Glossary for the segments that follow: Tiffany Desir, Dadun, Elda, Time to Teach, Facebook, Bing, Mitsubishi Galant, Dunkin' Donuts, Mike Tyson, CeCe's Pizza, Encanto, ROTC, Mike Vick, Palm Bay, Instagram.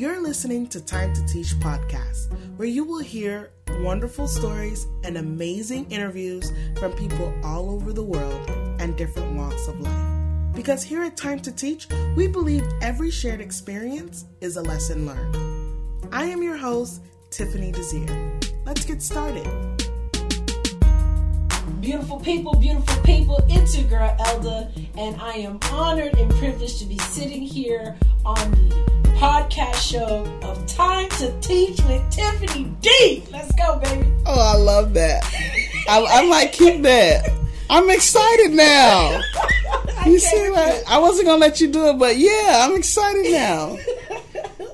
You're listening to Time to Teach podcast, where you will hear wonderful stories and amazing interviews from people all over the world and different walks of life. Because here at Time to Teach, we believe every shared experience is a lesson learned. I am your host, Tiffany Desir. Let's get started. Beautiful people, it's your girl Elda, and I am honored and privileged to be sitting here on the podcast show of Time to Teach with Tiffany D. Let's go, baby. Oh, I love that. I'm like, keep that. I'm excited now. You see, I wasn't going to let you do it, but yeah, I'm excited now.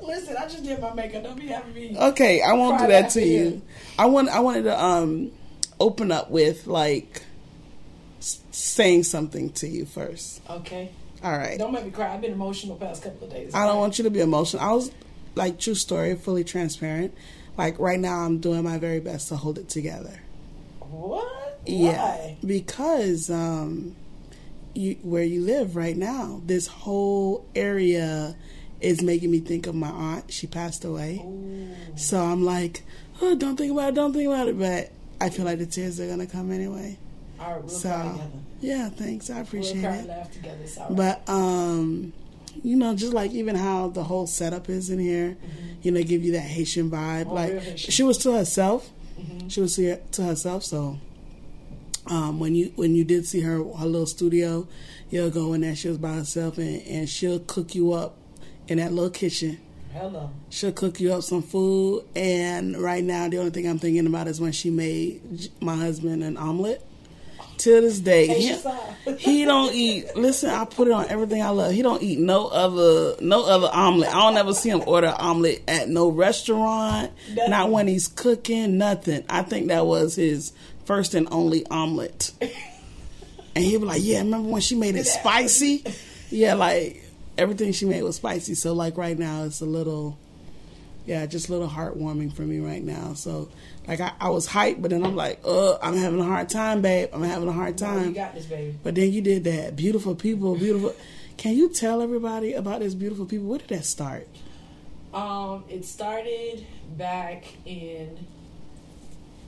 Listen, I just did my makeup. Don't be having me. Okay, I won't do that to you. I wanted to open up with like saying something to you first. Okay. All right. Don't make me cry. I've been emotional the past couple of days. I don't want you to be emotional. I was like, true story, fully transparent. Like right now, I'm doing my very best to hold it together. What? Yeah. Why? Because where you live right now, this whole area is making me think of my aunt. She passed away. Ooh. So I'm like, oh, don't think about it. But I feel like the tears are going to come anyway. All right, we'll cry together. Yeah, thanks. I appreciate it. We'll cry and laugh together. It's all right. But, you know, just like even how the whole setup is in here, mm-hmm. you know, give you that Haitian vibe. Oh, like, Haitian. She was to herself. Mm-hmm. She was to herself, so... When you did see her little studio, you'll go in there. She was by herself, and she'll cook you up in that little kitchen. Hello. She'll cook you up some food. And right now, the only thing I'm thinking about is when she made my husband an omelet. To this day, he don't eat. Listen, I put it on everything I love. He don't eat no other omelet. I don't ever see him order an omelet at no restaurant. Nothing. Not when he's cooking. Nothing. I think that was his first and only omelet. And he'd be like, "Yeah, remember when she made it spicy? Yeah, like everything she made was spicy." So like right now, it's a little. Yeah, just a little heartwarming for me right now. So, like, I was hyped, but then I'm like, I'm having a hard time, babe. I'm having a hard time. No, you got this, baby. But then you did that. Beautiful people, beautiful. Can you tell everybody about this beautiful people? Where did that start? It started back in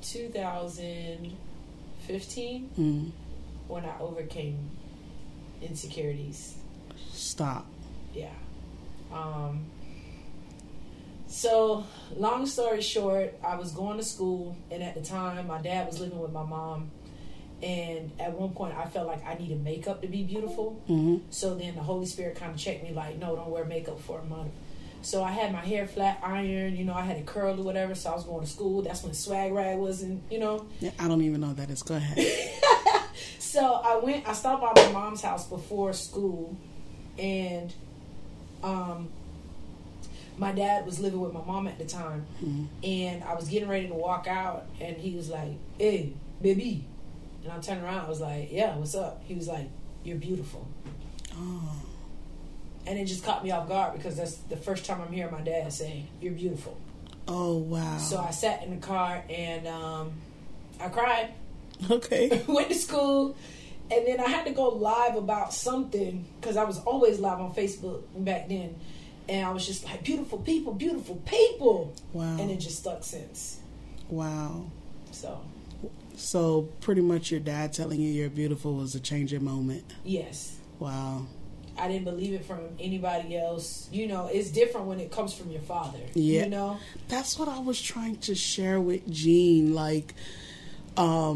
2015 when I overcame insecurities. Stop. Yeah. So, long story short, I was going to school, and at the time, my dad was living with my mom, and at one point, I felt like I needed makeup to be beautiful, mm-hmm. so then the Holy Spirit kind of checked me, like, no, don't wear makeup for a month. So, I had my hair flat ironed, you know, I had it curled or whatever, so I was going to school. That's when swag rag was, and, you know. Yeah, I don't even know what that is. Go ahead. So, I stopped by my mom's house before school, and, my dad was living with my mom at the time, mm-hmm. and I was getting ready to walk out, and he was like, "Hey, baby," and I turned around. I was like, "Yeah, what's up?" He was like, "You're beautiful." Oh. And it just caught me off guard because that's the first time I'm hearing my dad say, "You're beautiful." Oh wow! So I sat in the car and I cried. Okay. Went to school. And then I had to go live about something because I was always live on Facebook back then. And I was just like, beautiful people, beautiful people. Wow. And it just stuck since. Wow. So pretty much your dad telling you you're beautiful was a changing moment. Yes. Wow. I didn't believe it from anybody else. You know, it's different when it comes from your father. Yeah. You know? That's what I was trying to share with Jean. Like, for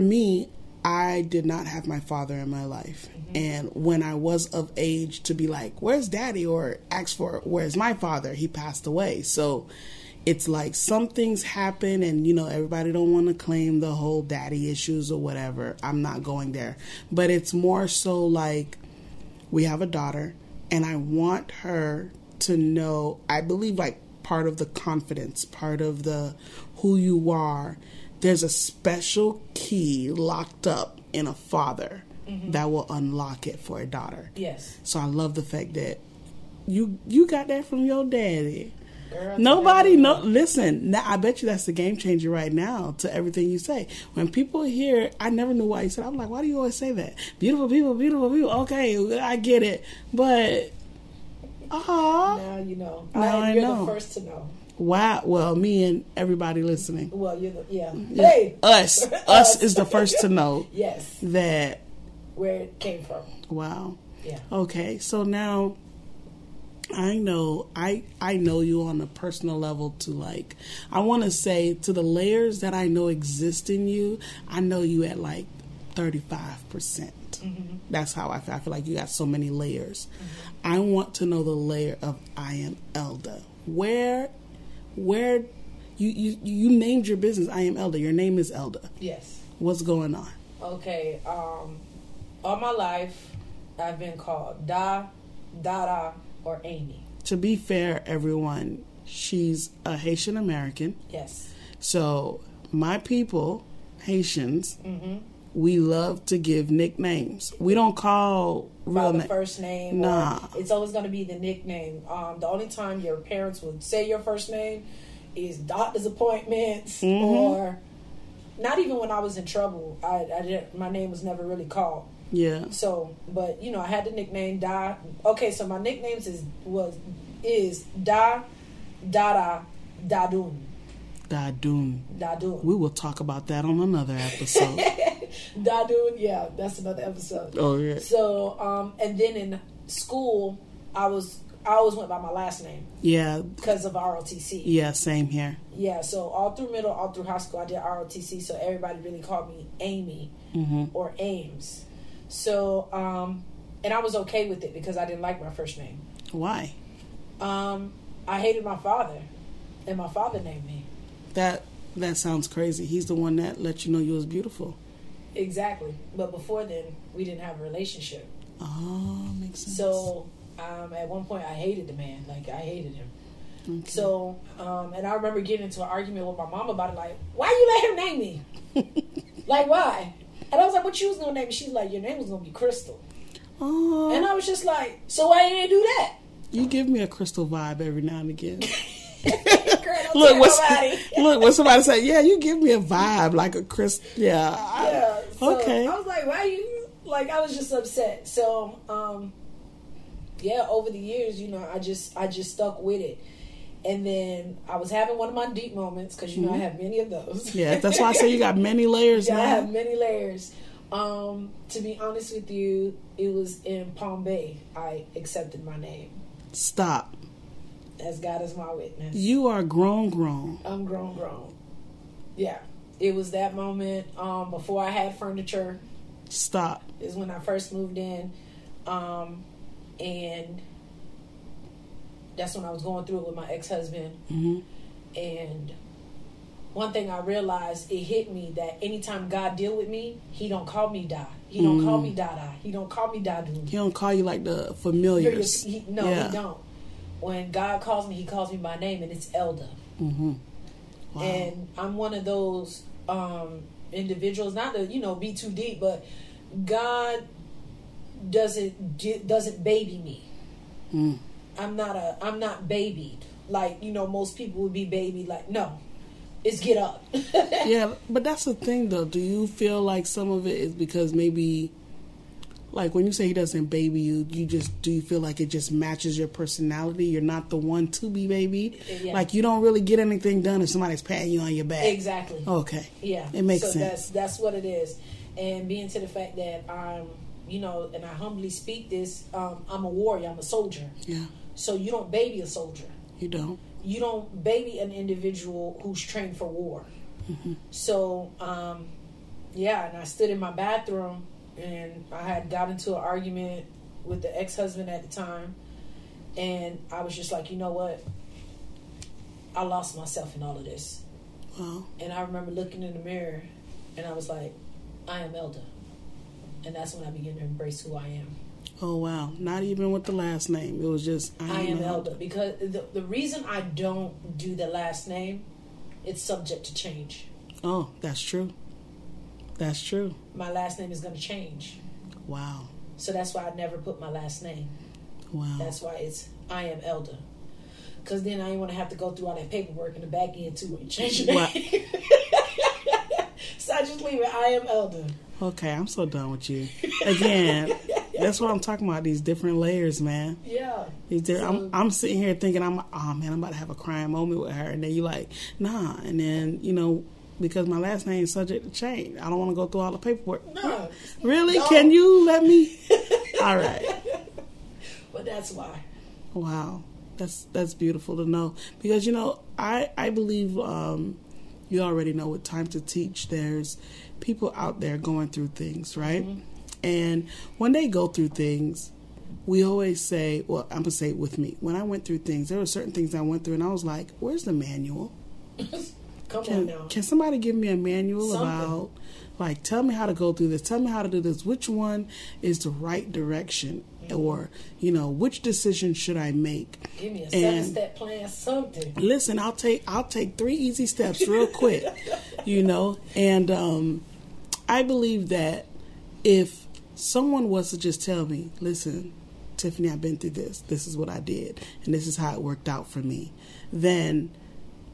me, I did not have my father in my life. Mm-hmm. And when I was of age to be like, where's daddy? Or ask for, where's my father? He passed away. So it's like some things happen and, you know, everybody don't want to claim the whole daddy issues or whatever. I'm not going there. But it's more so like we have a daughter and I want her to know, I believe like part of the confidence, part of the who you are. There's a special key locked up in a father mm-hmm. that will unlock it for a daughter. Yes. So I love the fact that you got that from your daddy. Girl, nobody know. Listen, now, I bet you that's the game changer right now to everything you say. When people hear, I never knew why you said. I'm like, why do you always say that? Beautiful people, beautiful people. Okay, I get it, but. Now you know. Now I know. The first to know. Wow. Well, me and everybody listening. Well, you're the, yeah. Hey. Us is the first to know. Yes. That. Where it came from. Wow. Yeah. Okay. So now I know I know you on a personal level to, like, I want to say to the layers that I know exist in you, I know you at like 35%. Mm-hmm. That's how I feel. I feel like you got so many layers. Mm-hmm. I want to know the layer of I am Elda. Where you named your business I am Elda. Your name is Elda. Yes. What's going on? Okay. All my life I've been called Da, Dada, or Amy. To be fair, everyone, she's a Haitian American. Yes. So my people, Haitians, mm-hmm. we love to give nicknames. We don't call real the first name. Nah. It's always going to be the nickname. The only time your parents would say your first name is doctor's appointments, mm-hmm. or not even when I was in trouble. I didn't, my name was never really called. Yeah. So, but you know, I had the nickname Da. Okay, so my nicknames is Da, Dada, Dadun. Dadun. Dadun. We will talk about that on another episode. Dadun, yeah, that's another episode. Oh yeah. So, and then in school, I always went by my last name. Yeah. Because of ROTC. Yeah, same here. Yeah, so all through middle, all through high school, I did ROTC, so everybody really called me Amy, mm-hmm. or Ames. So, and I was okay with it because I didn't like my first name. Why? I hated my father, and my father named me. That sounds crazy. He's the one that let you know you was beautiful. Exactly. But before then, we didn't have a relationship. Oh, makes sense. So, at one point, I hated the man. Like, I hated him. Okay. So, and I remember getting into an argument with my mom about it. Like, why you let him name me? Like, why? And I was like, what you was going to name me? She's like, your name was going to be Crystal. Oh. And I was just like, so why you didn't do that? You give me a Crystal vibe every now and again. Look, when somebody said, yeah, you give me a vibe, like a Crystal. Yeah. Yeah. So okay. I was like, why you? Like, I was just upset. So, yeah, over the years, you know, I just stuck with it. And then I was having one of my deep moments because, you know, mm-hmm. I have many of those. Yeah, that's why I say you got many layers now. I have many layers. To be honest with you, it was in Palm Bay I accepted my name. Stop. As God is my witness. You are grown. I'm grown. Yeah. It was that moment before I had furniture. Stop. Is when I first moved in. And that's when I was going through it with my ex-husband. Mm-hmm. And one thing I realized, it hit me that anytime God deal with me, he don't call me Da. He don't call me Dada. He don't call me Dadu. He don't call you like the familiars. He don't. When God calls me, he calls me by name, and it's Elda. Mm-hmm. Wow. And I'm one of those individuals, not to, you know, be too deep, but God doesn't baby me. Mm. I'm not babied. Like, you know, most people would be babied. Like, no, it's get up. Yeah, but that's the thing, though. Do you feel like some of it is because maybe, like, when you say he doesn't baby you, do you feel like it just matches your personality? You're not the one to be babied? Yeah. Like, you don't really get anything done if somebody's patting you on your back. Exactly. Okay. Yeah. It makes sense. So that's what it is. And being to the fact that I'm, you know, and I humbly speak this, I'm a warrior. I'm a soldier. Yeah. So you don't baby a soldier. You don't. You don't baby an individual who's trained for war. Mm-hmm. So, yeah, and I stood in my bathroom, and I had got into an argument with the ex-husband at the time, and I was just like, you know what? I lost myself in all of this. Wow. And I remember looking in the mirror, and I was like, I am Elda. And that's when I began to embrace who I am. Oh, wow. Not even with the last name. It was just, I am Elda. Because the reason I don't do the last name, it's subject to change. Oh, that's true. That's true. My last name is going to change. Wow. So that's why I never put my last name. Wow. That's why it's I am Elda. Because then I didn't want to have to go through all that paperwork in the back end, too, and change your name. So I just leave it, I am Elda. Okay, I'm so done with you. Again, That's what I'm talking about. These different layers, man. Yeah. I'm sitting here thinking, I'm about to have a crying moment with her, and then you like, nah, and then because my last name is subject to change, I don't want to go through all the paperwork. No. Really? No. Can you let me? All right. But that's why. Wow, that's beautiful to know, because I believe you already know with Time to Teach, there's people out there going through things, right? Mm-hmm. And when they go through things, we always say, well, I'm going to say it with me. When I went through things, there were certain things I went through, and I was like, where's the manual? Come on now. Can somebody give me a manual about, like, tell me how to go through this. Tell me how to do this. Which one is the right direction? Mm-hmm. Or, which decision should I make? Give me a 7-step plan, something. Listen, I'll take 3 easy steps real quick, And I believe that if someone was to just tell me, listen, Tiffany, I've been through this. This is what I did. And this is how it worked out for me. Then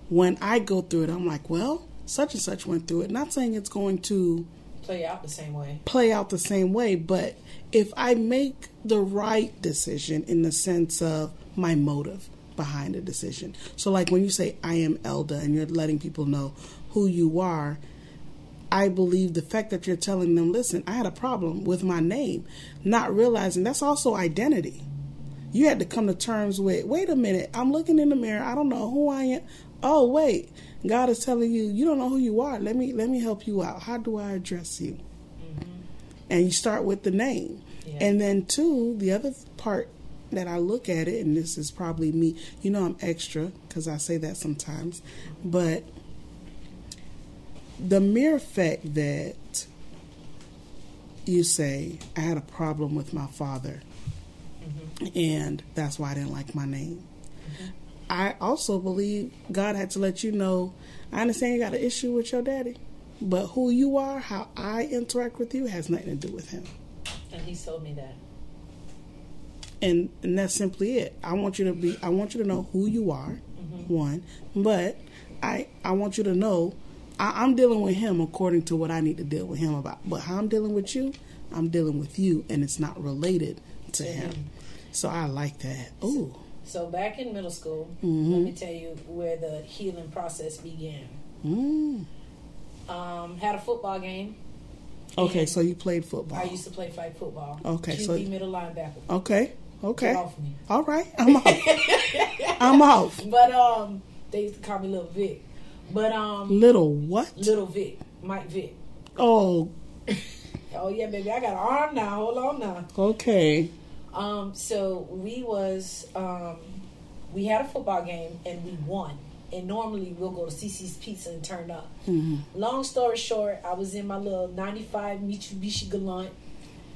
when I go through it, I'm like, well, such and such went through it. Not saying it's going to play out the same way. But if I make the right decision in the sense of my motive behind the decision. So like when you say, I am Elda, and you're letting people know who you are, I believe the fact that you're telling them, listen, I had a problem with my name, not realizing that's also identity. You had to come to terms with, wait a minute, I'm looking in the mirror, I don't know who I am. Oh, wait, God is telling you, you don't know who you are. Let me help you out. How do I address you? Mm-hmm. And you start with the name. Yeah. And then, two, the other part that I look at it, and this is probably me, I'm extra because I say that sometimes, but the mere fact that you say, I had a problem with my father, mm-hmm. and that's why I didn't like my name. Mm-hmm. I also believe God had to let you know, I understand you got an issue with your daddy, but who you are, how I interact with you, has nothing to do with him. And he told me that. And that's simply it. I want you to know who you are, mm-hmm. one, but I want you to know I'm dealing with him according to what I need to deal with him about. But how I'm dealing with you, and it's not related to him. So I like that. Ooh. So back in middle school, mm-hmm. let me tell you where the healing process began. Mm. Had a football game. Okay, so you played football. I used to play flag football. Okay, QB, so middle linebacker. Okay. Get off me. All right, I'm off. I'm off. But they used to call me Little Vic. But Little what? Little Vic. Mike Vick. Oh. Oh yeah, baby, I got an arm now. Hold on now. Okay. So we was we had a football game and we won. And normally we'll go to CeCe's Pizza and turn up. Mm-hmm. Long story short, I was in my little 95 Mitsubishi Galant,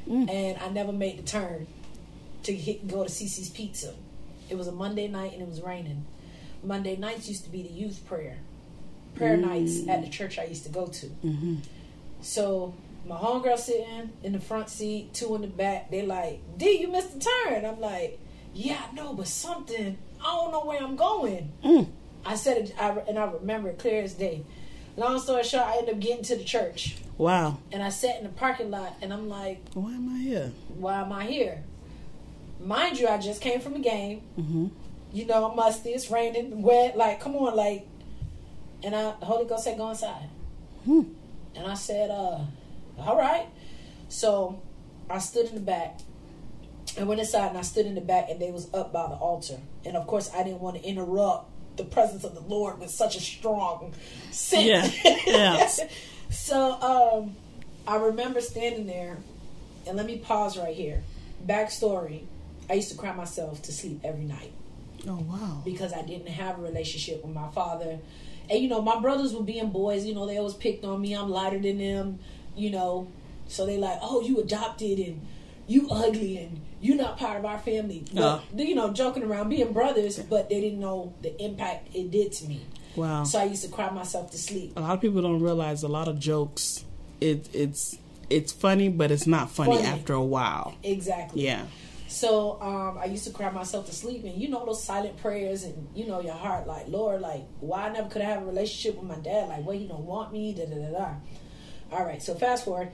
and I never made the turn to go to CeCe's Pizza. It was a Monday night and it was raining. Monday nights used to be the youth prayer nights at the church I used to go to. Mm-hmm. So my homegirl sitting in the front seat, 2 in the back. They like, D, you missed the turn. I'm like, yeah, I know, but something, I don't know where I'm going. Mm. I said it, and I remember it clear as day. Long story short, I ended up getting to the church. Wow. And I sat in the parking lot, and I'm like, Why am I here? Mind you, I just came from a game. Mm-hmm. I'm musty, it's raining, wet, like, come on, like. And the Holy Ghost said, go inside. Hmm. And I said, all right. So I stood in the back. I went inside and I stood in the back, and they was up by the altar. And, of course, I didn't want to interrupt the presence of the Lord with such a strong scent. Yeah. Yes. So I remember standing there, and let me pause right here. Backstory, I used to cry myself to sleep every night. Oh, wow. Because I didn't have a relationship with my father. And, my brothers were being boys. They always picked on me. I'm lighter than them, So they like, oh, you adopted and you ugly and you're not part of our family. But, joking around, being brothers, but they didn't know the impact it did to me. Wow. So I used to cry myself to sleep. A lot of people don't realize a lot of jokes, it's funny, but it's not funny after a while. Exactly. Yeah. So I used to cry myself to sleep, and those silent prayers, and your heart like, Lord, like, why I never could have a relationship with my dad, like, what, he don't want me, da da da da. All right, so fast forward.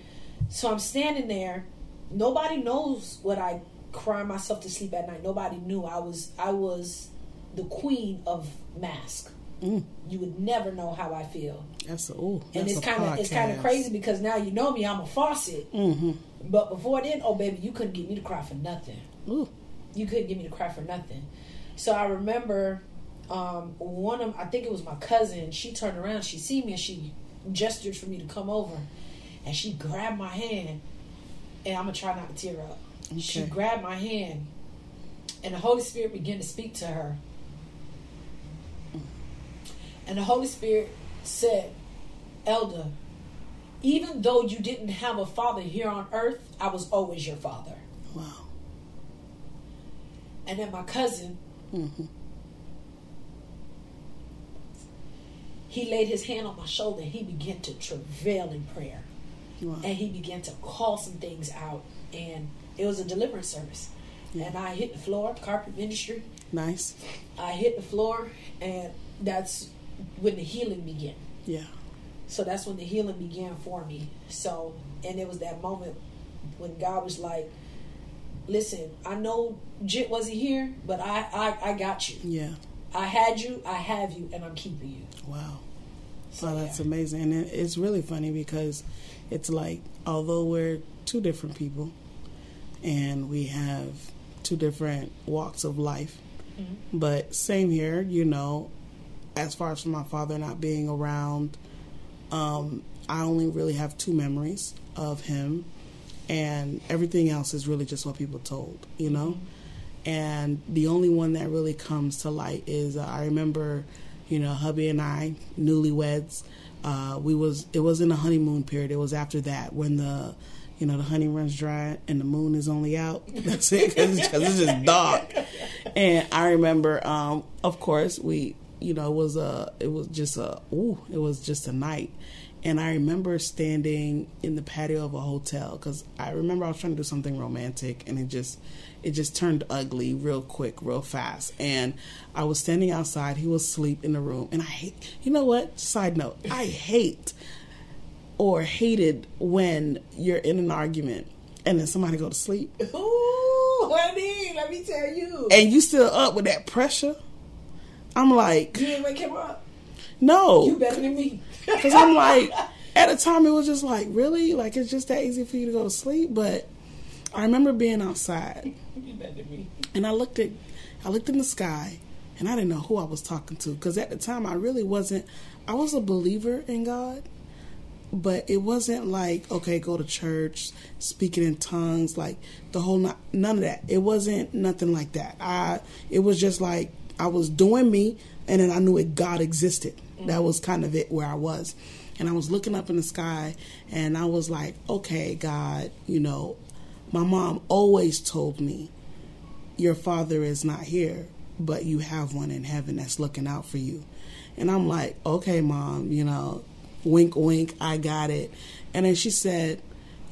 So I'm standing there, nobody knows what I cry myself to sleep at night. Nobody knew I was the queen of mask. Mm. You would never know how I feel. And it's kind of crazy because now you know me. I'm a faucet. Mm-hmm. But before then, oh baby, you couldn't get me to cry for nothing. Ooh. You couldn't get me to cry for nothing. So I remember I think it was my cousin. She turned around. She seen me and she gestured for me to come over. And she grabbed my hand. And I'm gonna try not to tear up. Okay. She grabbed my hand, and the Holy Spirit began to speak to her. And the Holy Spirit said, Elda, even though you didn't have a father here on earth, I was always your father. Wow. And then my cousin, mm-hmm. he laid his hand on my shoulder and he began to travail in prayer. Wow. And he began to call some things out. And it was a deliverance service. Yeah. And I hit the floor, carpet ministry. Nice. I hit the floor, and that's when the healing began. Yeah. So that's when the healing began for me. So, and it was that moment when God was like, listen, I know Jit wasn't here, but I got you. Yeah. I had you, I have you, and I'm keeping you. Wow. So that's amazing. And it's really funny because it's like, although we're two different people and we have two different walks of life, mm-hmm. but same here, you know, as far as my father not being around, I only really have two memories of him, and everything else is really just what people told, you know? Mm-hmm. And the only one that really comes to light is I remember, you know, hubby and I, newlyweds, it wasn't a honeymoon period. It was after that when the honey runs dry and the moon is only out. That's it, because it's just dark. And I remember, of course, it was just a night. And I remember standing in the patio of a hotel because I remember I was trying to do something romantic, and it just turned ugly real quick, real fast. And I was standing outside. He was asleep in the room. And I hate, you know what? Side note, I hated when you're in an argument and then somebody go to sleep. Ooh, honey, let me tell you. And you still up with that pressure. I'm like, you didn't wake him up. No. You better than me. Because I'm like, at the time it was just like, really? Like, it's just that easy for you to go to sleep? But I remember being outside. You better than me. And I looked in the sky, and I didn't know who I was talking to. Because at the time I really wasn't, I was a believer in God. But it wasn't like, okay, go to church, speaking in tongues, like the whole, none of that. It wasn't nothing like that. It was just like, I was doing me, and then I knew it. God existed. Mm-hmm. That was kind of it where I was. And I was looking up in the sky, and I was like, okay, God, you know, my mom always told me, your father is not here, but you have one in heaven that's looking out for you. And I'm like, okay, Mom, you know, wink, wink, I got it. And then she said,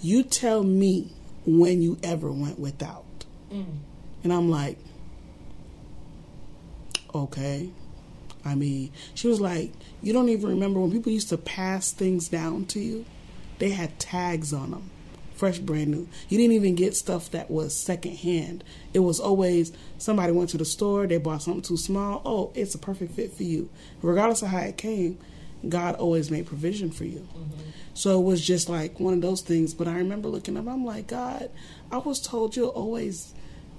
you tell me when you ever went without. Mm-hmm. And I'm like, okay. I mean, she was like, you don't even remember when people used to pass things down to you? They had tags on them, fresh, brand new. You didn't even get stuff that was secondhand. It was always somebody went to the store, they bought something too small. Oh, it's a perfect fit for you. Regardless of how it came, God always made provision for you. Mm-hmm. So it was just like one of those things. But I remember looking up, I'm like, God, I was told you'll always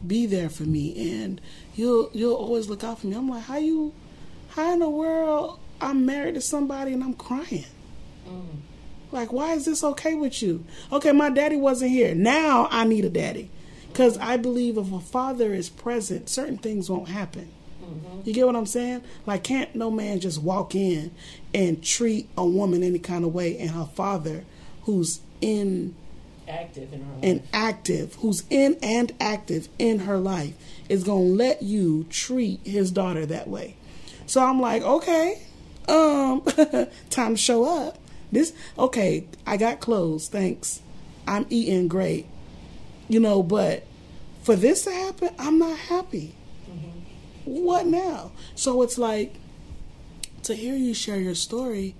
be there for me, and you'll always look out for me. I'm like, how in the world I'm married to somebody and I'm crying? Mm. Like, why is this okay with you? Okay, my daddy wasn't here. Now I need a daddy, because I believe if a father is present, certain things won't happen. Mm-hmm. You get what I'm saying? Like, can't no man just walk in and treat a woman any kind of way, and her father, who's in active in her life. Who's in and active in her life, is going to let you treat his daughter that way. So I'm like, okay, time to show up. Okay, I got clothes, thanks. I'm eating great. You know, but for this to happen, I'm not happy. Mm-hmm. What now? So it's like, to hear you share your story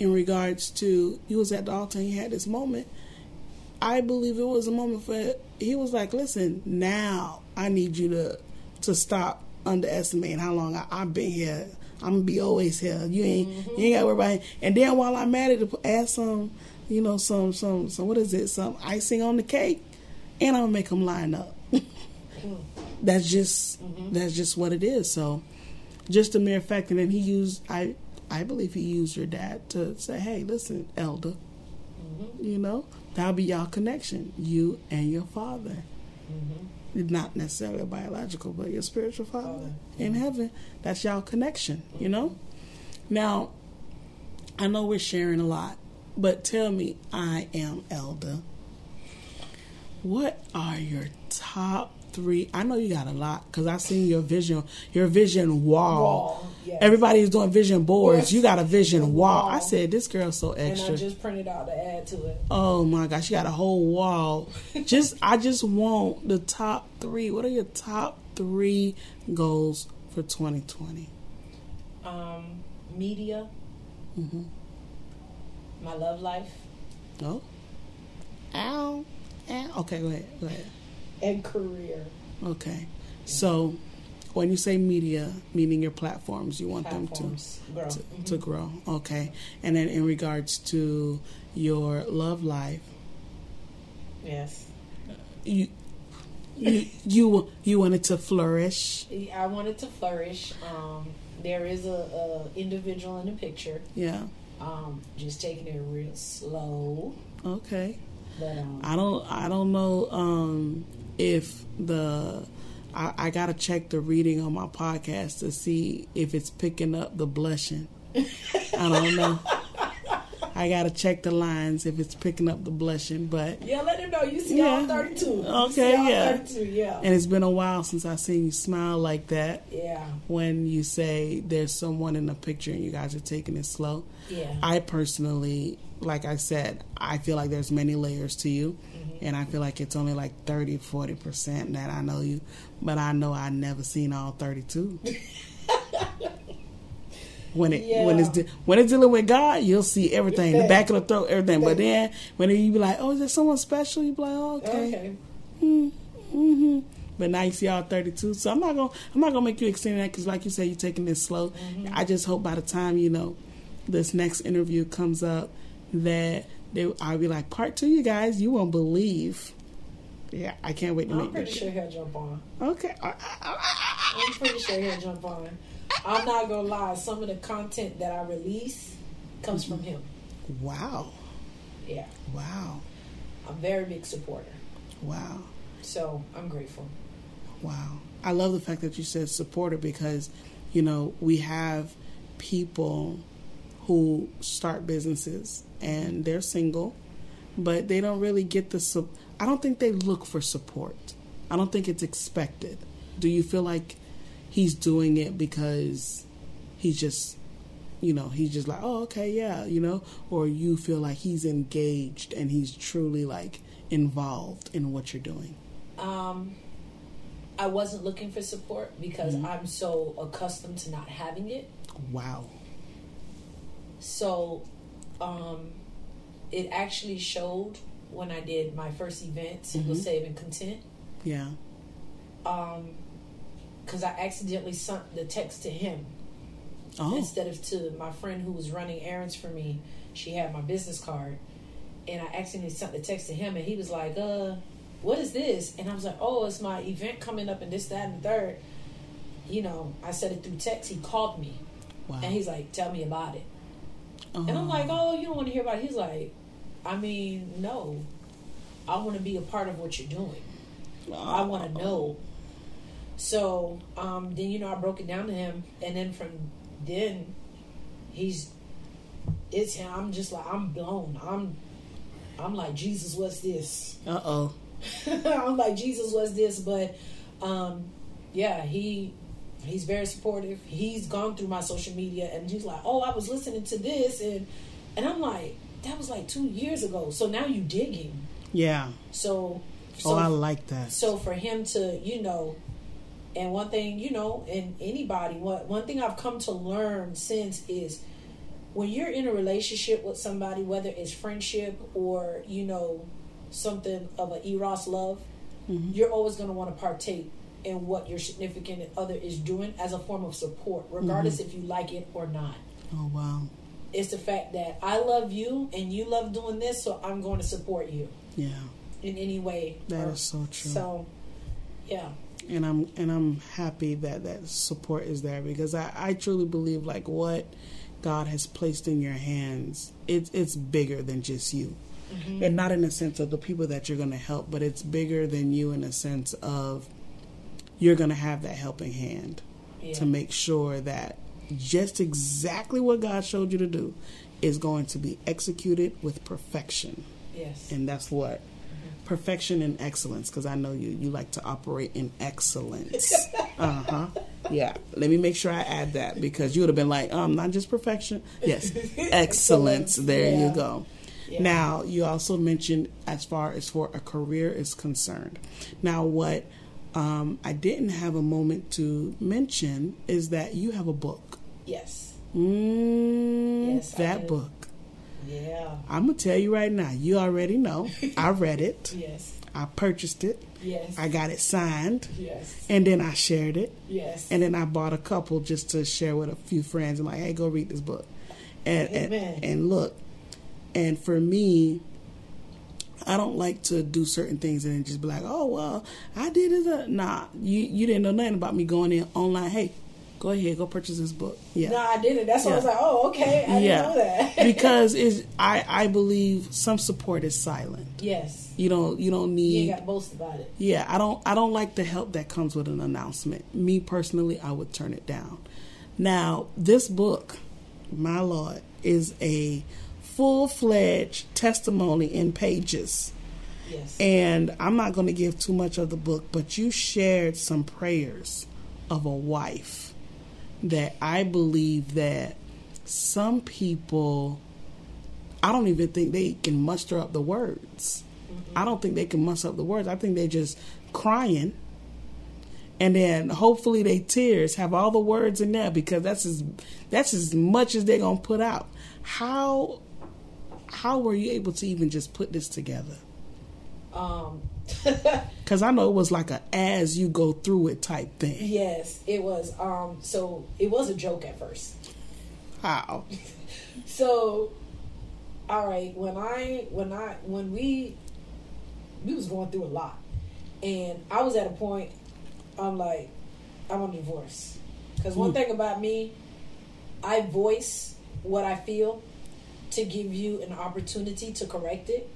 in regards to, you was at the altar and you had this moment, I believe it was a moment for, he was like, listen, now I need you to stop underestimating how long I've been here. I'm going to be always here. You ain't got to worry about it. And then while I'm at it, add some icing on the cake, and I'm going to make them line up. That's just what it is. So just the mere fact that he used, I believe he used your dad to say, hey, listen, Elda, that'll be y'all connection, you and your father. Mm-hmm. Not necessarily biological, but your spiritual father in heaven. That's y'all connection, Now, I know we're sharing a lot, but tell me, I am Elda. What are your top three? I know you got a lot because I've seen your vision wall. Yes. Everybody's doing vision boards. Yes. You got a vision wall. I said, this girl's so extra. And I just printed out to add to it. Oh my gosh, you got a whole wall. I just want the top three. What are your top three goals for 2020? Media. Mm-hmm. My love life. Oh. Ow. Ow. Okay, go ahead. And career. Okay. So when you say media, meaning your platforms, you want them to grow. To grow. Okay. And then in regards to your love life. Yes. You want it to flourish. I want it to flourish. There is a individual in the picture. Yeah. Just taking it real slow. Okay. But, I don't know if the I gotta check the reading on my podcast to see if it's picking up the blushing. I don't know. I gotta check the lines if it's picking up the blushing, but yeah, let him know you see all 32. Okay, yeah. 32, yeah. And it's been a while since I seen you smile like that. Yeah. When you say there's someone in the picture and you guys are taking it slow. Yeah. I personally, like I said, I feel like there's many layers to you. Mm-hmm. And I feel like it's only like 30, 40% that I know you. But I know I never seen all 32. When it's dealing with God, you'll see everything, the back of the throat, everything. But then when you be like, oh, is there someone special? You be like, oh, okay. Mm-hmm. But now you see all 32. So I'm not gonna make you extend that because, like you said, you're taking this slow. Mm-hmm. I just hope by the time this next interview comes up that I'll be like, part two, you guys, you won't believe. Yeah, I can't wait to make this. I'm pretty sure he'll jump on. Okay. I'm pretty sure he'll jump on. I'm not going to lie. Some of the content that I release comes from him. Wow. Yeah. Wow. I'm a very big supporter. Wow. So I'm grateful. Wow. I love the fact that you said supporter because, we have people who start businesses and they're single, but they don't really get I don't think they look for support. I don't think it's expected. Do you feel like he's doing it because he's just, he's just like, oh, okay, yeah, or you feel like he's engaged and he's truly like involved in what you're doing? I wasn't looking for support because I'm so accustomed to not having it. Wow. So, it actually showed when I did my first event, Single, Save, and Content. Yeah. Because I accidentally sent the text to him instead of to my friend who was running errands for me. She had my business card, and I accidentally sent the text to him, and he was like, what is this?" And I was like, "Oh, it's my event coming up, and this, that, and the third." I said it through text. He called me, wow. And he's like, "Tell me about it." Uh-huh. And I'm like, "Oh, you don't want to hear about it?" He's like, "No, I want to be a part of what you're doing. Uh-huh. I want to know." So, then, I broke it down to him. And then from then, I'm just like, I'm blown. I'm like, Jesus, what's this? Uh-oh. I'm like, Jesus, what's this? But, yeah, he's very supportive. He's gone through my social media. And he's like, oh, I was listening to this. And I'm like, that was like 2 years ago. So now you digging. Yeah. So I like that. So for him to, and one thing, and anybody, one thing I've come to learn since is when you're in a relationship with somebody, whether it's friendship or, something of an eros love, mm-hmm. you're always going to want to partake in what your significant other is doing as a form of support, regardless mm-hmm. if you like it or not. Oh, wow. It's the fact that I love you and you love doing this, so I'm going to support you. Yeah. In any way. That is so true. So, yeah. And I'm happy that support is there, because I truly believe like what God has placed in your hands, it's bigger than just you. Mm-hmm. And not in a sense of the people that you're going to help, but it's bigger than you in a sense of you're going to have that helping hand yeah. to make sure that just exactly what God showed you to do is going to be executed with perfection. Yes. And that's what mm-hmm. perfection and excellence, because I know you like to operate in excellence. Uh-huh. Yeah. Let me make sure I add that, because you would have been like, not just perfection. Yes. Excellence. There yeah. you go. Yeah. Now, you also mentioned as far as for a career is concerned. Now, what I didn't have a moment to mention is that you have a book. Yes. Yes, that book. Yeah. I'm going to tell you right now, you already know. I read it. Yes. I purchased it. Yes. I got it signed. Yes. And then I shared it. Yes. And then I bought a couple just to share with a few friends. I'm like, hey, go read this book. And look, and for me, I don't like to do certain things and then just be like, oh, well, I did it. Nah, you didn't know nothing about me going in online. Hey, go ahead, go purchase this book. Yeah. No, I didn't. That's why I was like, oh, okay. I didn't know that. Because I believe some support is silent. Yes. You don't need. You ain't got to boast about it. Yeah, I don't like the help that comes with an announcement. Me personally, I would turn it down. Now, this book, my Lord, is a full-fledged testimony in pages. Yes. And I'm not going to give too much of the book, but you shared some prayers of a wife that I believe that some people, I don't even think they can muster up the words. Mm-hmm. I don't think they can muster up the words. I think they're just crying. And then hopefully their tears have all the words in there, because that's as much as they're going to put out. How were you able to even just put this together? Because I know it was like a as you go through it type thing. Yes, it was. So it was a joke at first. How? So, all right. When we was going through a lot, and I was at a point. I'm like, I want to divorce. Because one thing about me, I voice what I feel to give you an opportunity to correct it,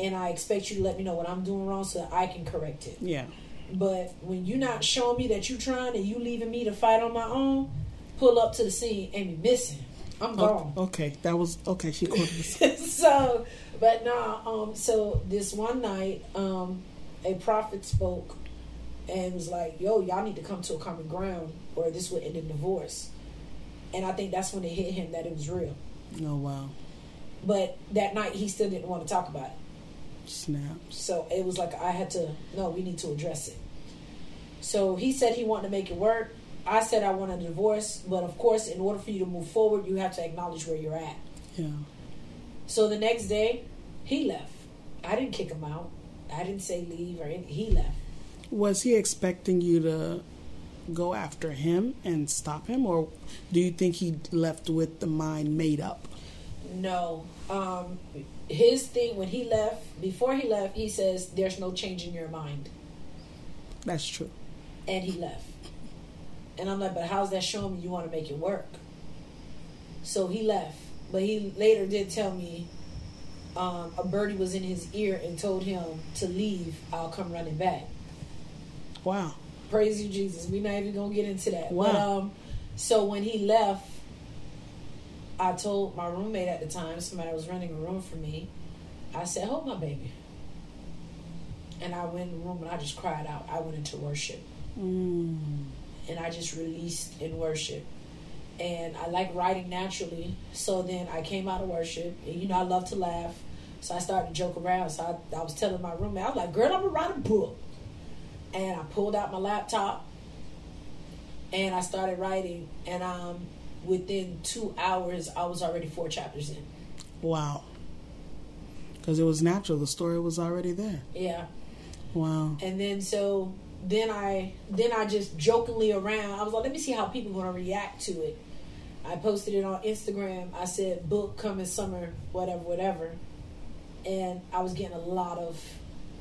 and I expect you to let me know what I'm doing wrong so that I can correct it. Yeah. But when you're not showing me that you're trying and you leaving me to fight on my own, pull up to the scene and be missing. I'm gone. Okay, that was okay. She called me. So, but no. So this one night, a prophet spoke and was like, "Yo, y'all need to come to a common ground, or this would end in divorce." And I think that's when it hit him that it was real. Oh, wow. But that night, he still didn't want to talk about it. Snap. So it was like, we need to address it. So he said he wanted to make it work. I said I wanted a divorce. But, of course, in order for you to move forward, you have to acknowledge where you're at. Yeah. So the next day, he left. I didn't kick him out. I didn't say leave or anything. He left. Was he expecting you to go after him and stop him, or do you think he left with the mind made up? No. His thing when he left, before he left, he says, "There's no change in your mind." That's true. And he left. And I'm like, but how's that showing me you want to make it work? So he left. But he later did tell me a birdie was in his ear and told him to leave, "I'll come running back." Wow. Praise you, Jesus. We're not even going to get into that. Wow. But, so when he left, I told my roommate at the time, somebody was renting a room for me, I said, "Hold my baby." And I went in the room and I just cried out. I went into worship. And I just released in worship. And I like writing naturally. So then I came out of worship. And I love to laugh. So I started to joke around. So I was telling my roommate, I was like, "Girl, I'm going to write a book." And I pulled out my laptop and I started writing. And within 2 hours, I was already 4 chapters in. Wow. because it was natural. The story was already there. Yeah. Wow. And then so then I just jokingly around, I was like, let me see how people are going to react to it. I posted it on Instagram. I said, book coming summer, whatever, whatever. And I was getting a lot of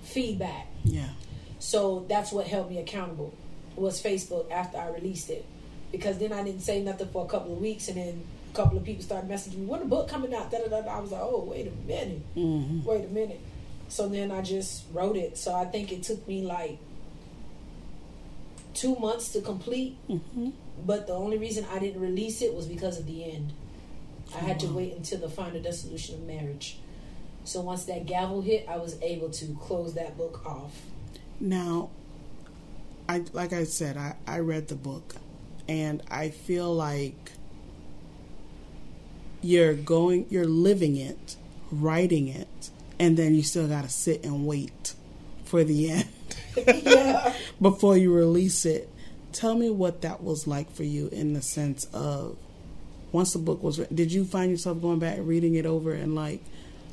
feedback. Yeah. So that's what held me accountable was Facebook after I released it. Because then I didn't say nothing for a couple of weeks, and then a couple of people started messaging me, when the book coming out? Da, da, da. I was like, oh, wait a minute. Mm-hmm. Wait a minute. So then I just wrote it. So I think it took me like 2 months to complete. Mm-hmm. But the only reason I didn't release it was because of the end. I had to wait until the final dissolution of marriage. So once that gavel hit, I was able to close that book off. Now, I read the book, and I feel like you're living it, writing it, and then you still got to sit and wait for the end before you release it. Tell me what that was like for you in the sense of once the book was written, did you find yourself going back and reading it over and like,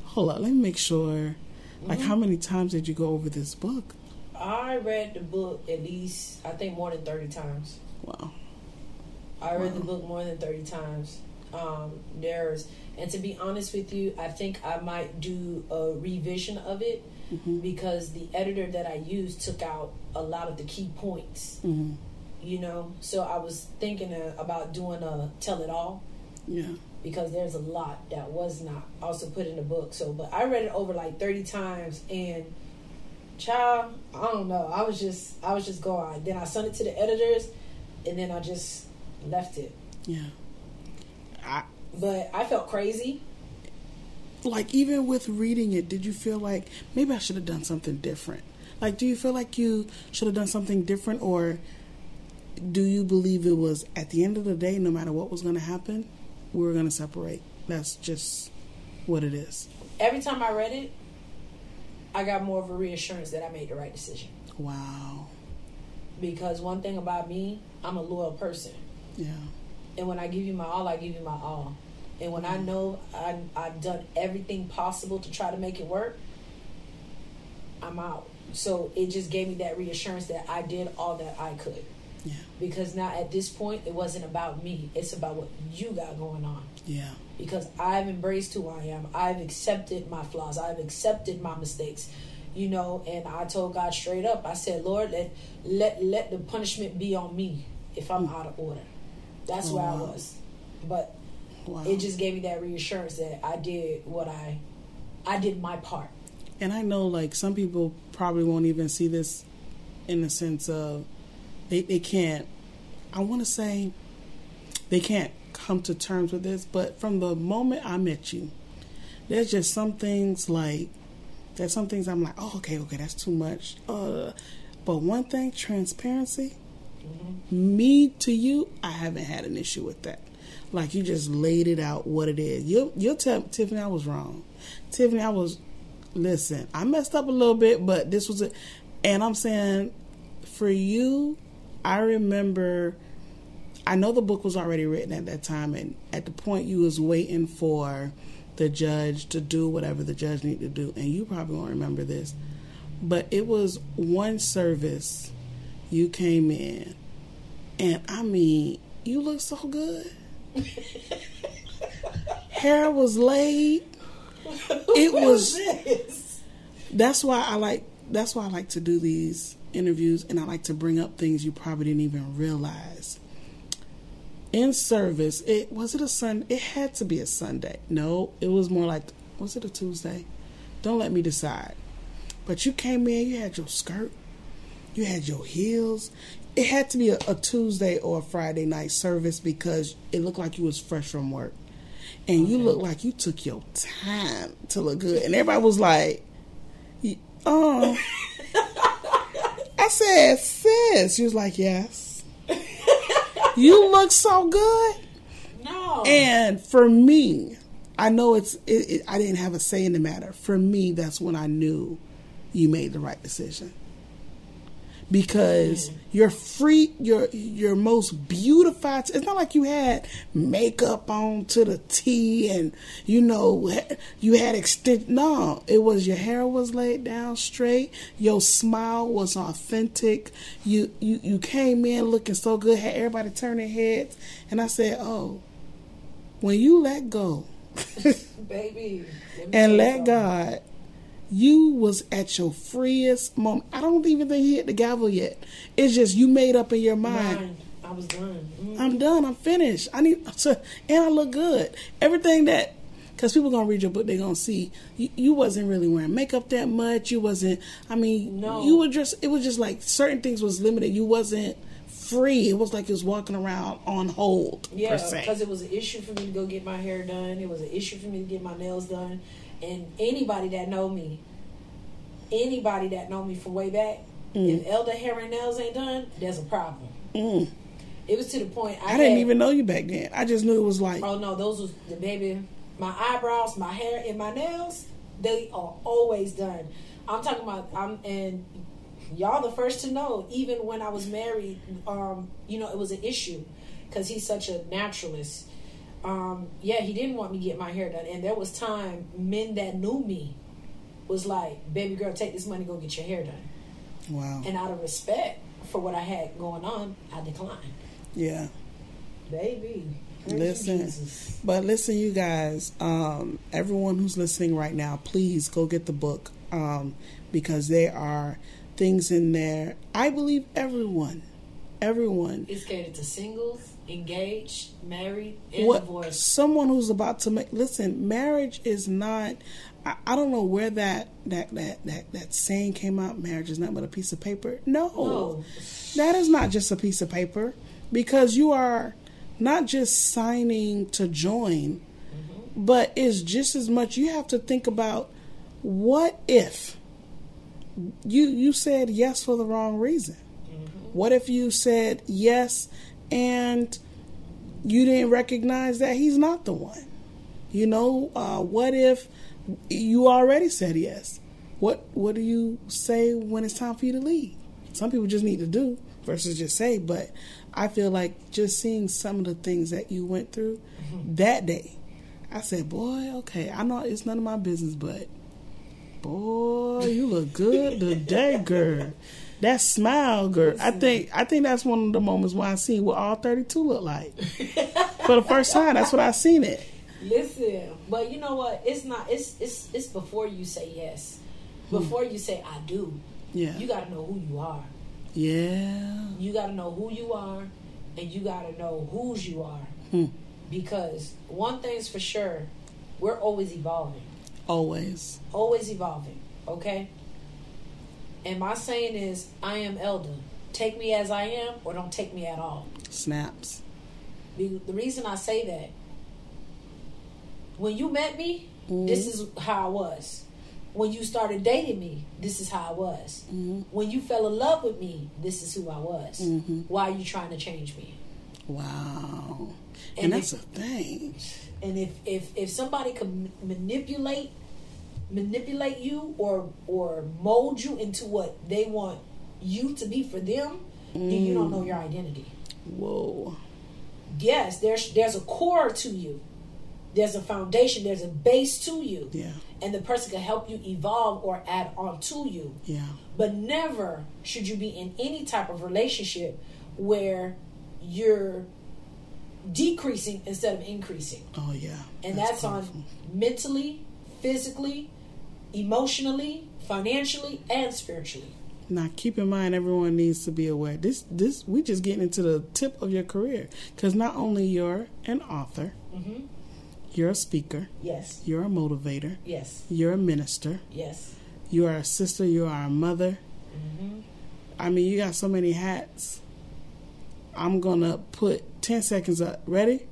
hold up, let me make sure. Like, how many times did you go over this book? I read the book at least, I think, more than 30 times. Wow. I read the book more than 30 times. And to be honest with you, I think I might do a revision of it because the editor that I used took out a lot of the key points. Mm-hmm. You know, so I was thinking about doing a tell-it-all. Yeah. Because there's a lot that was not also put in the book. So, but I read it over like 30 times, and child, I don't know. I was just going. Then I sent it to the editors, and then I just left it. Yeah. But I felt crazy. Like, even with reading it, did you feel like maybe I should have done something different? Like, do you feel like you should have done something different, or do you believe it was at the end of the day, no matter what was going to happen, we were going to separate? That's just what it is. Every time I read it, I got more of a reassurance that I made the right decision. Wow. Because one thing about me, I'm a loyal person. Yeah. And when I give you my all, I give you my all. And when I know I've done everything possible to try to make it work, I'm out. So it just gave me that reassurance that I did all that I could. Yeah. Because now at this point, it wasn't about me. It's about what you got going on. Yeah. Because I've embraced who I am. I've accepted my flaws. I've accepted my mistakes. You know, and I told God straight up. I said, Lord, let the punishment be on me if I'm out of order. That's where I was. But it just gave me that reassurance that I did what I did my part. And I know, like, some people probably won't even see this in the sense of They can't, I want to say, they can't come to terms with this, but from the moment I met you, there's just some things like, there's some things I'm like, oh, okay, that's too much. But one thing, transparency, me to you, I haven't had an issue with that. Like, you just laid it out what it is. You'll tell Tiffany I was wrong. Tiffany, listen, I messed up a little bit, but this was it. And I'm saying, for you, I remember, I know the book was already written at that time, and at the point you was waiting for the judge to do whatever the judge needed to do, and you probably won't remember this, but it was one service you came in, and I mean, you looked so good. Hair was laid. It was. This? That's why I like to do these interviews, and I like to bring up things you probably didn't even realize. In service, it had to be a Sunday. No, it was more like, was it a Tuesday? Don't let me decide. But you came in, you had your skirt, you had your heels. It had to be a Tuesday or a Friday night service because it looked like you was fresh from work. And you looked like you took your time to look good. And everybody was like, oh. I said, sis. She was like, yes. You look so good. No. And for me, I know I didn't have a say in the matter. For me, that's when I knew you made the right decision. because you're free, you're most beautified. It's not like you had makeup on to the T and, you know, you had extent. No, it was your hair was laid down straight. Your smile was authentic. You came in looking so good, had everybody turning heads. And I said, oh, when you let go, baby, and let God, you was at your freest moment. I don't even think he hit the gavel yet. It's just you made up in your mind. I was done. Mm-hmm. I'm done. I'm finished. I need to, and I look good. Everything that, because people gonna read your book, they gonna see you wasn't really wearing makeup that much. You wasn't. I mean, no. You were just. It was just like certain things was limited. You wasn't free. It was like you was walking around on hold. Yeah, because it was an issue for me to go get my hair done. It was an issue for me to get my nails done. And anybody that know me from way back, if Elda hair and nails ain't done, there's a problem. It was to the point I didn't even know you back then. I just knew it was like, oh no, those was the baby. My eyebrows, my hair, and my nails, they are always done. I'm talking about and y'all the first to know. Even when I was married, it was an issue because he's such a naturalist. He didn't want me to get my hair done. And there was time men that knew me was like, baby girl, take this money, go get your hair done. Wow. And out of respect for what I had going on, I declined. Yeah. Baby. Listen. But listen, you guys, everyone who's listening right now, please go get the book, because there are things in there. I believe everyone. It's catered to singles, engaged, married, and divorced. Someone who's about to make... Listen, marriage is not... I don't know where that saying came out. Marriage is not but a piece of paper. No. That is not just a piece of paper. Because you are not just signing to join, but it's just as much... You have to think about, what if you said yes for the wrong reason? What if you said yes... and you didn't recognize that he's not the one? You know, what if you already said yes? What do you say when it's time for you to leave? Some people just need to do versus just say. But I feel like just seeing some of the things that you went through that day, I said, boy, okay, I know it's none of my business, but boy, you look good today, girl. That smile, girl. I think that's one of the moments where I seen what all 32 look like. For the first time, that's what I seen it. Listen, but you know what? It's not. It's before you say yes. Before you say I do. Yeah. You gotta know who you are. Yeah. You gotta know who you are, and you gotta know whose you are. Because one thing's for sure, we're always evolving. Always evolving. Okay. And my saying is, I am Elda. Take me as I am, or don't take me at all. Snaps. The reason I say that, when you met me, this is how I was. When you started dating me, this is how I was. When you fell in love with me, this is who I was. Why are you trying to change me? Wow. And that's a thing. And if somebody could manipulate you or mold you into what they want you to be for them, then you don't know your identity. Whoa. Yes, there's a core to you. There's a foundation. There's a base to you. Yeah. And the person can help you evolve or add on to you. Yeah. But never should you be in any type of relationship where you're decreasing instead of increasing. Oh, yeah. And that's on mentally, physically, emotionally, financially, and spiritually. Now, keep in mind, everyone needs to be aware. This, we just getting into the tip of your career, because not only you're an author, you're a speaker, yes, you're a motivator, yes, you're a minister, yes, you are a sister, you are a mother. I mean, you got so many hats. I'm gonna put 10 seconds up. Ready?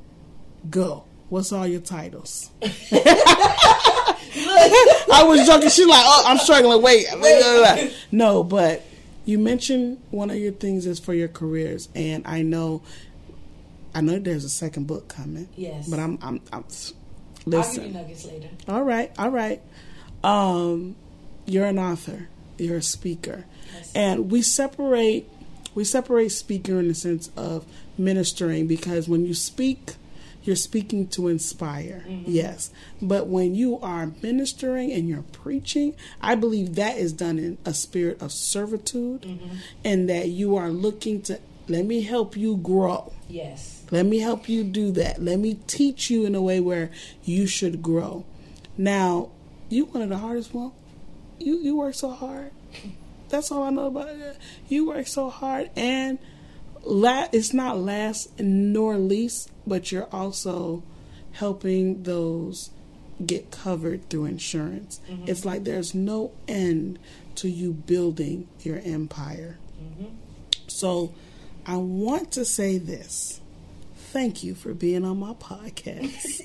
Go. What's all your titles? I was joking. She's like, oh, I'm struggling. Wait. No, but you mentioned one of your things is for your careers, and I know there's a second book coming. Yes, but I'm listen. I'll give you nuggets later. All right. You're an author. you're a speaker. Yes. And we separate speaker in the sense of ministering, because when you speak, you're speaking to inspire, mm-hmm. yes. But when you are ministering and you're preaching, I believe that is done in a spirit of servitude, mm-hmm. and that you are looking to, let me help you grow. Yes. Let me help you do that. Let me teach you in a way where you should grow. Now, you one of the hardest ones. You work so hard. That's all I know about it. You work so hard, and it's not last nor least, but you're also helping those get covered through insurance. Mm-hmm. It's like there's no end to you building your empire. Mm-hmm. So I want to say this. Thank you for being on my podcast,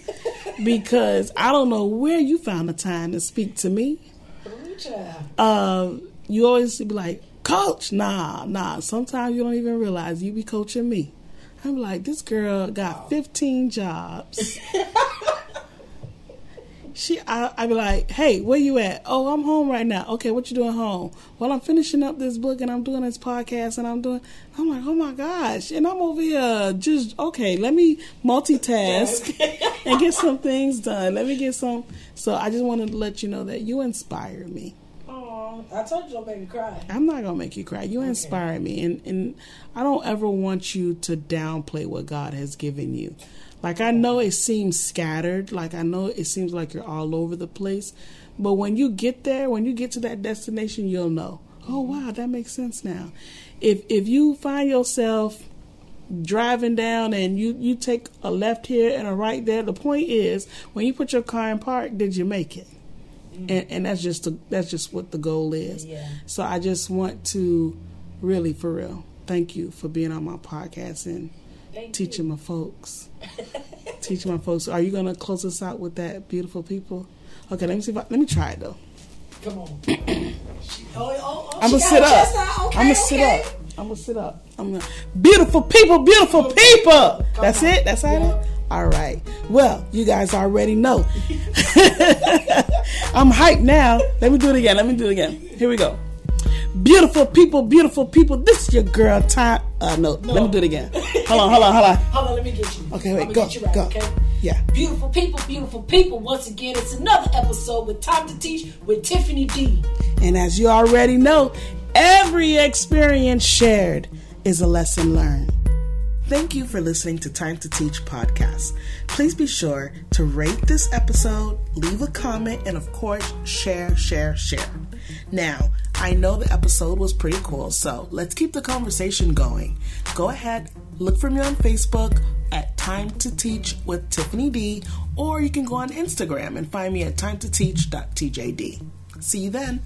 because I don't know where you found the time to speak to me. You always be like, coach, nah. Sometimes you don't even realize you be coaching me. I'm like, this girl got 15 jobs. I be like, hey, where you at? Oh, I'm home right now. Okay, what you doing home? Well, I'm finishing up this book, and I'm doing this podcast, and I'm like, oh my gosh. And I'm over here just, okay, let me multitask and get some things done. Let me get some. So I just wanted to let you know that you inspire me. I told you I'll make you cry. I'm not going to make you cry. You inspire me. And I don't ever want you to downplay what God has given you. Like, I know it seems scattered. Like, I know it seems like you're all over the place. But when you get there, when you get to that destination, you'll know. Oh, wow, that makes sense now. If you find yourself driving down and you take a left here and a right there, the point is, when you put your car in park, did you make it? And that's just what the goal is. Yeah. So I just want to really, for real, thank you for being on my podcast and teaching my folks. Are you going to close us out with that, beautiful people? Okay, let me see. Let me try it, though. Come on. I'm going to sit up. Beautiful people. That's it? That's how it is? All right. Well, you guys already know. I'm hyped now. Let me do it again. Here we go. Beautiful people. This is your girl, Time. No. Let me do it again. Hold on. Let me get you. Okay, wait. Go. Okay? Yeah. Beautiful people. Once again, it's another episode with Time to Teach with Tiffany D. And as you already know, every experience shared is a lesson learned. Thank you for listening to Time to Teach podcast. Please be sure to rate this episode, leave a comment, and of course, share. Now, I know the episode was pretty cool, so let's keep the conversation going. Go ahead, look for me on Facebook at Time to Teach with Tiffany D, or you can go on Instagram and find me at timetoteach.tjd. See you then.